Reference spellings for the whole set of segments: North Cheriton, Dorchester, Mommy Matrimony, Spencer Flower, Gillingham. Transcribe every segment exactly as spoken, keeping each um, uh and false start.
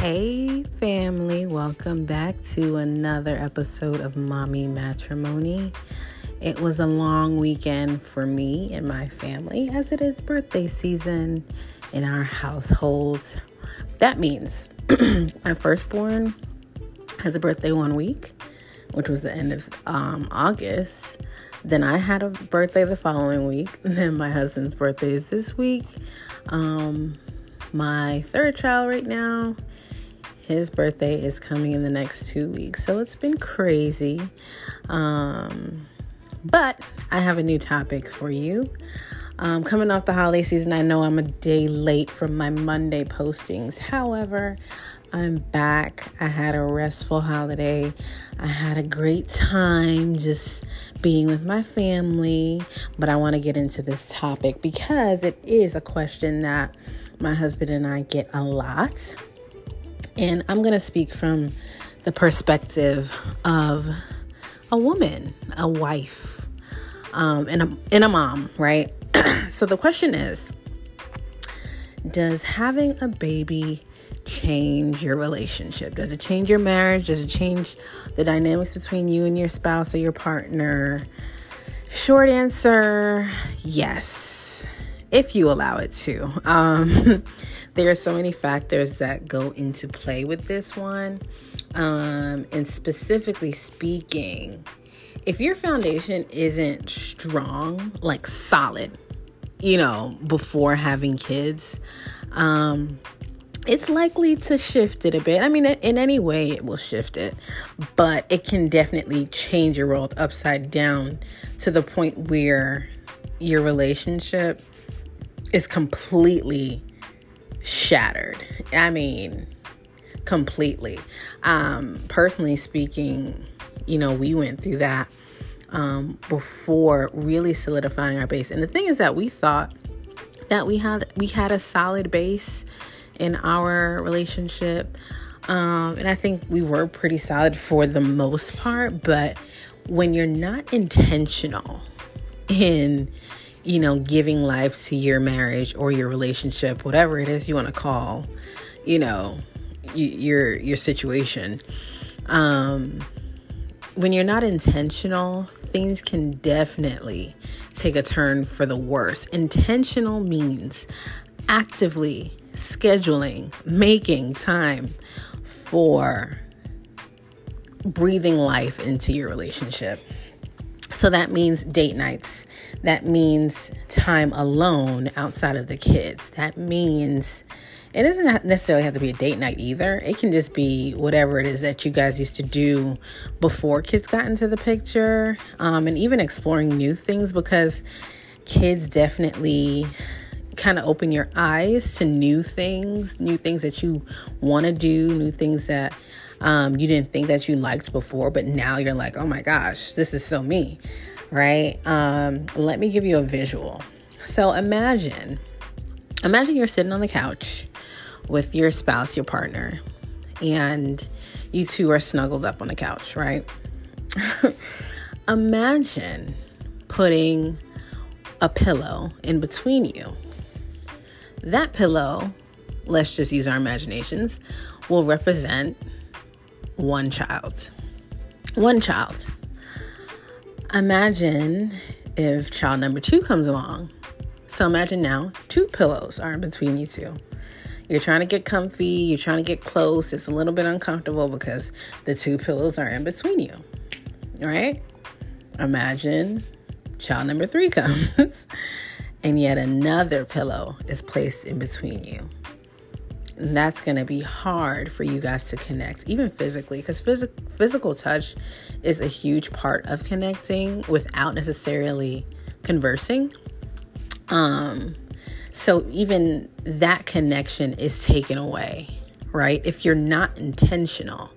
Hey family, welcome back to another episode of Mommy Matrimony. It was a long weekend for me and my family as it is birthday season in our households. That means my firstborn has a birthday one week, which was the end of um, August. Then I had a birthday the following week. Then my husband's birthday is this week. Um, my third child right now, his birthday is coming in the next two weeks. So it's been crazy. Um, but I have a new topic for you. Um, coming off the holiday season, I know I'm a day late from my Monday postings. However, I'm back. I had a restful holiday. I had a great time just being with my family. But I want to get into this topic because it is a question that my husband and I get a lot. And I'm going to speak from the perspective of a woman, a wife, um, and, a, and a mom, right? So the question is, does having a baby change your relationship? Does it change your marriage? Does it change the dynamics between you and your spouse or your partner? Short answer, yes, if you allow it to. Um, there are so many factors that go into play with this one. Um, and specifically speaking, if your foundation isn't strong, like solid, you know, before having kids, um, it's likely to shift it a bit. I mean, in any way, it will shift it, but it can definitely change your world upside down to the point where your relationship is completely shattered. I mean, completely. Um, personally speaking, you know, we went through that um, before really solidifying our base. And the thing is that we thought that we had we had a solid base in our relationship. Um, and I think we were pretty solid for the most part. But when you're not intentional in, you know, giving life to your marriage or your relationship, whatever it is you want to call, you know, y- your your situation, um, when you're not intentional, things can definitely take a turn for the worse. Intentional means actively scheduling, making time for breathing life into your relationship. So that means date nights. That means time alone outside of the kids. That means it doesn't necessarily have to be a date night either. It can just be whatever it is that you guys used to do before kids got into the picture, um, and even exploring new things, because kids definitely kind of open your eyes to new things, new things that you want to do, new things that um, you didn't think that you liked before, but now you're like, oh my gosh, this is so me, right? Um, let me give you a visual. So imagine, imagine you're sitting on the couch with your spouse, your partner, and you two are snuggled up on the couch, right? Imagine putting a pillow in between you. That pillow, let's just use our imaginations, will represent one child. One child. Imagine if child number two comes along. So imagine now two pillows are in between you two. You're trying to get comfy. You're trying to get close. It's a little bit uncomfortable because the two pillows are in between you. All right? Imagine child number three comes. And yet another pillow is placed in between you. And that's going to be hard for you guys to connect, even physically, because phys- physical touch is a huge part of connecting without necessarily conversing. Um, so even that connection is taken away, right? If you're not intentional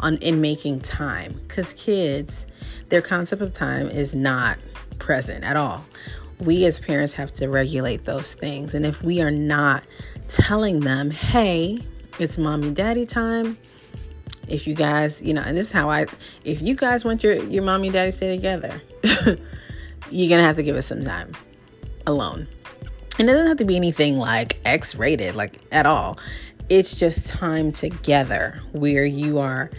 on in making time, because kids, their concept of time is not present at all. We as parents have to regulate those things. And if we are not telling them, hey, it's mommy daddy time. If you guys, you know, and this is how I, if you guys want your, your mommy and daddy to stay together, you're going to have to give us some time alone. And it doesn't have to be anything like X rated, like at all. It's just time together where you are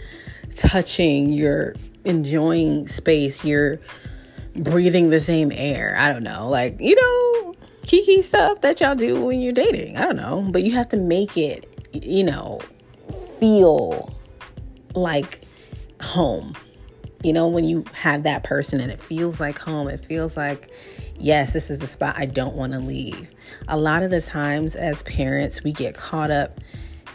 touching, you're enjoying space, you're breathing the same air. I don't know, like, you know, kiki stuff that y'all do when you're dating. I don't know, but you have to make it, you know, feel like home. You know, when you have that person and it feels like home, it feels like, yes, this is the spot I don't want to leave. A lot of the times as parents, we get caught up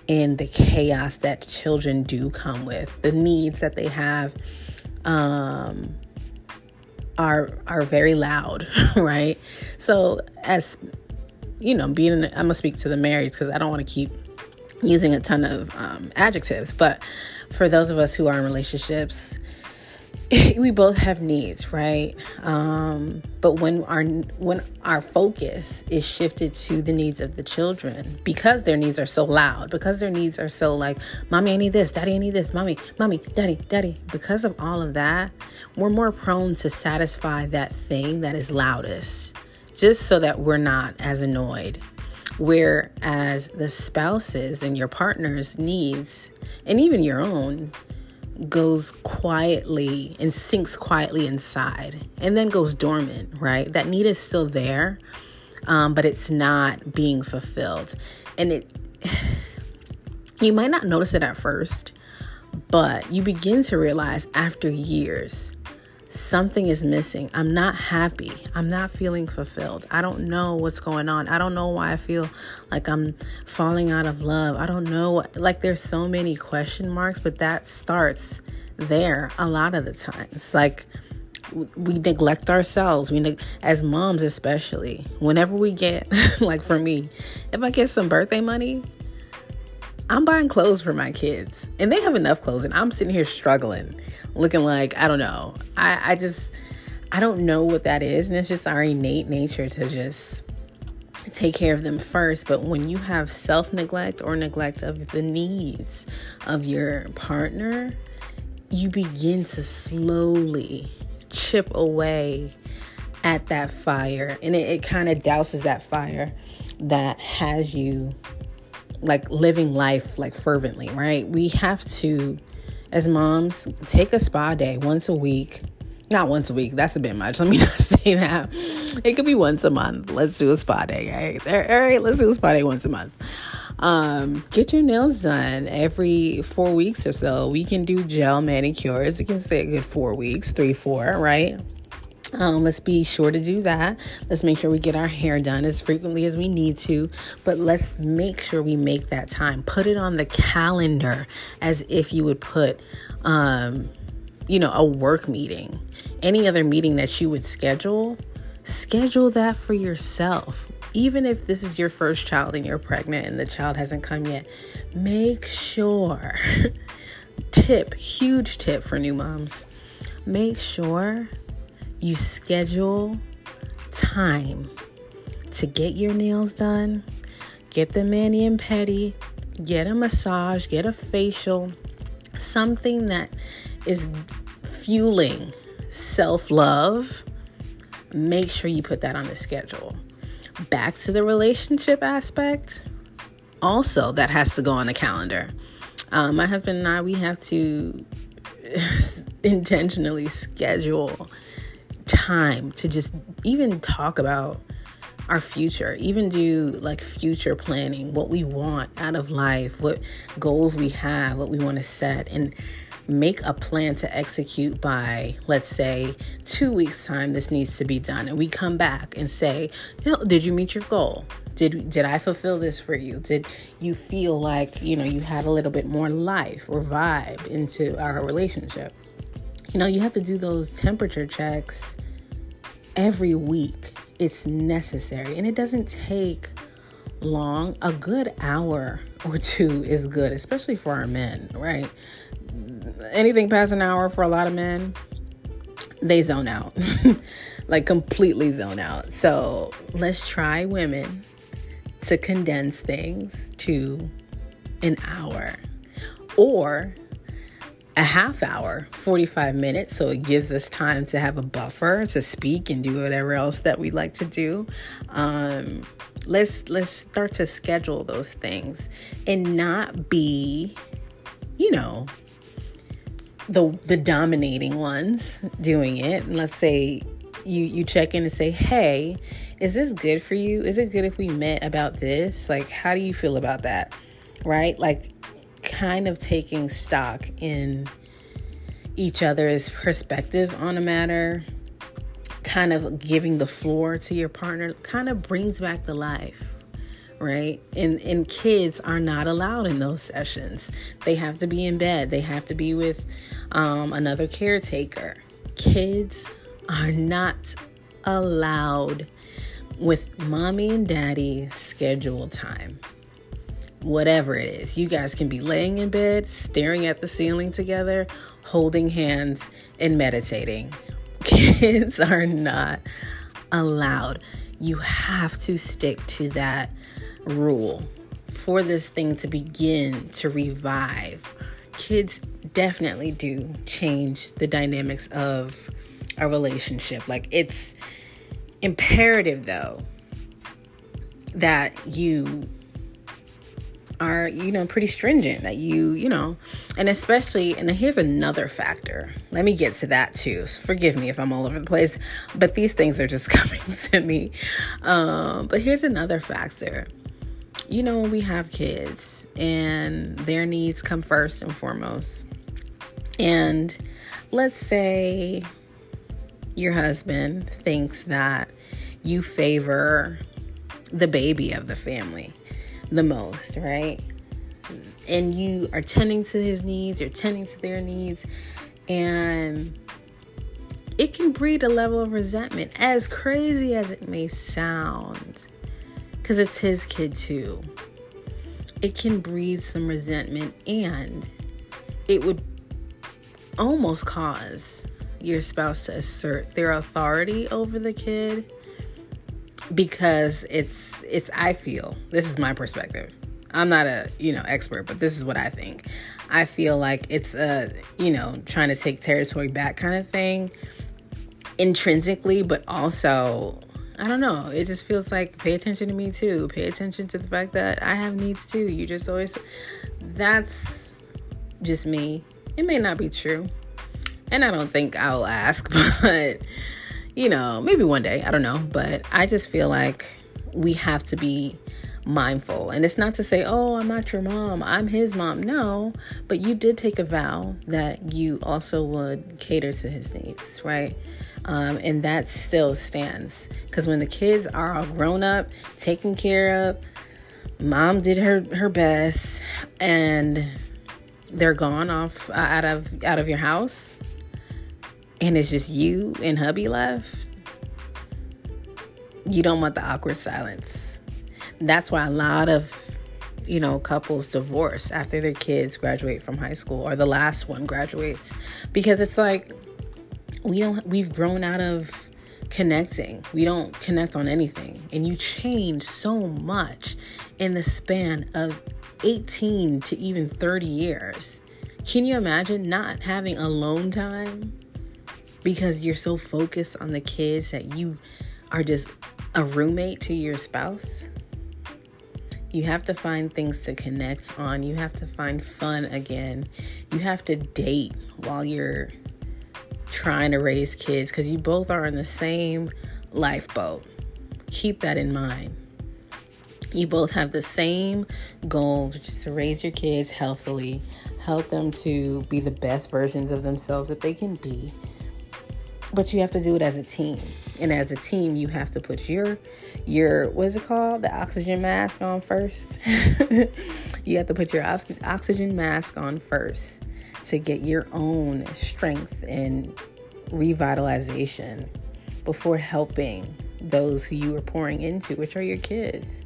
in the chaos that children do come with. The needs that they have um, are are very loud, right? So as, you know, being, in, I'm going to speak to the married because I don't want to keep using a ton of um, adjectives. But for those of us who are in relationships, we both have needs, right? Um, but when our when our focus is shifted to the needs of the children, because their needs are so loud, because their needs are so like, mommy, I need this, daddy, I need this, mommy, mommy, daddy, daddy. Because of all of that, we're more prone to satisfy that thing that is loudest, just so that we're not as annoyed. Whereas the spouses and your partner's needs, and even your own, goes quietly and sinks quietly inside and then goes dormant, right? That need is still there, um, but it's not being fulfilled. And it, you might not notice it at first, but you begin to realize after years, something is missing. I'm not happy. I'm not feeling fulfilled. I don't know what's going on. I don't know why I feel like I'm falling out of love. I don't know. Like, there's so many question marks, but that starts there a lot of the times. Like, we neglect ourselves. We, ne- as moms especially, whenever we get, like for me, if I get some birthday money, I'm buying clothes for my kids and they have enough clothes and I'm sitting here struggling, looking like, I don't know. I, I just, I don't know what that is. And it's just our innate nature to just take care of them first. But when you have self-neglect or neglect of the needs of your partner, you begin to slowly chip away at that fire. And it, it kind of douses that fire that has you like living life like fervently, right? We have to, as moms, take a spa day once a week. Not once a week. That's a bit much. Let me not say that. It could be once a month. Let's do a spa day, guys. All right, let's do a spa day once a month. Um, get your nails done every four weeks or so. We can do gel manicures. It can stay a good four weeks, three, four, right? Um, let's be sure to do that. Let's make sure we get our hair done as frequently as we need to, but let's make sure we make that time. Put it on the calendar as if you would put, um, you know, a work meeting, any other meeting that you would schedule, schedule that for yourself. Even if this is your first child and you're pregnant and the child hasn't come yet, make sure, tip, huge tip for new moms, make sure you schedule time to get your nails done, get the mani and pedi, get a massage, get a facial, something that is fueling self-love. Make sure you put that on the schedule. Back to the relationship aspect, also that has to go on the calendar. Um, my husband and I, we have to intentionally schedule time to just even talk about our future, even do like future planning, what we want out of life, what goals we have, what we want to set, and make a plan to execute by, let's say, two weeks time, this needs to be done. And we come back and say, no, did you meet your goal? Did, did I fulfill this for you? Did you feel like, you know, you had a little bit more life or vibe into our relationship? You know, you have to do those temperature checks every week. It's necessary. And it doesn't take long. A good hour or two is good, especially for our men, right? Anything past an hour for a lot of men, they zone out, like completely zone out. So let's try, women, to condense things to an hour or a half hour, forty-five minutes. So it gives us time to have a buffer, to speak and do whatever else that we like to do. Um, Let's let's start to schedule those things and not be, you know, the the dominating ones doing it. And let's say you you check in and say, hey, is this good for you? Is it good if we met about this? Like, how do you feel about that? Right? Like, kind of taking stock in each other's perspectives on a matter, kind of giving the floor to your partner, kind of brings back the life, right? And and kids are not allowed in those sessions. They have to be in bed. They have to be with um, another caretaker. Kids are not allowed with mommy and daddy scheduled time. Whatever it is, you guys can be laying in bed, staring at the ceiling together, holding hands, and meditating. Kids are not allowed. You have to stick to that rule for this thing to begin to revive. Kids definitely do change the dynamics of a relationship. Like, it's imperative, though, that you are, you know, pretty stringent, that you, you know, and especially, and here's another factor. Let me get to that too. Forgive me if I'm all over the place, but these things are just coming to me. Um, but here's another factor. You know, when we have kids and their needs come first and foremost, and let's say your husband thinks that you favor the baby of the family the most, right? And you are tending to his needs, you're tending to their needs, and it can breed a level of resentment, as crazy as it may sound, because it's his kid too. It can breed some resentment, and it would almost cause your spouse to assert their authority over the kid. Because it's, it's, I feel, this is my perspective. I'm not a, you know, expert, but this is what I think. I feel like it's a, you know, trying to take territory back kind of thing intrinsically, but also, I don't know. It just feels like, pay attention to me too. Pay attention to the fact that I have needs too. You just always, that's just me. It may not be true. And I don't think I'll ask, but you know, maybe one day, I don't know. But I just feel like we have to be mindful. And it's not to say, oh, I'm not your mom, I'm his mom. No, but you did take a vow that you also would cater to his needs, right? Um, and that still stands. Because when the kids are all grown up, taken care of, mom did her, her best, and they're gone off uh, out of out of your house, and it's just you and hubby left, you don't want the awkward silence. That's why a lot of, you know, couples divorce after their kids graduate from high school, or the last one graduates, because it's like, we don't, we've grown out of connecting. We don't connect on anything. And you change so much in the span of eighteen to even thirty years. Can you imagine not having alone time? Because you're so focused on the kids that you are just a roommate to your spouse. You have to find things to connect on. You have to find fun again. You have to date while you're trying to raise kids, because you both are in the same lifeboat. Keep that in mind. You both have the same goals, which is to raise your kids healthily, help them to be the best versions of themselves that they can be. But you have to do it as a team. And as a team, you have to put your, your what is it called? The oxygen mask on first. You have to put your ox- oxygen mask on first to get your own strength and revitalization before helping those who you are pouring into, which are your kids.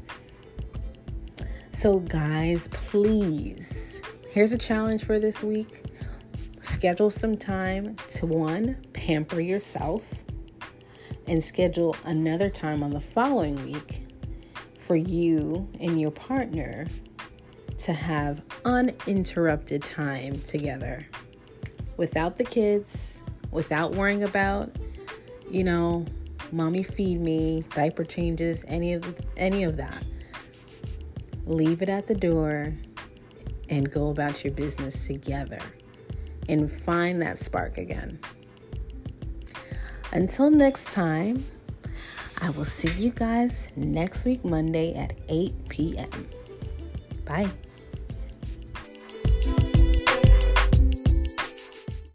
So guys, please, here's a challenge for this week. Schedule some time to, one, pamper yourself, and schedule another time on the following week for you and your partner to have uninterrupted time together without the kids, without worrying about, you know, mommy feed me, diaper changes, any of any of that. Leave it at the door and go about your business together and find that spark again. Until next time, I will see you guys next week, Monday at eight p.m. Bye.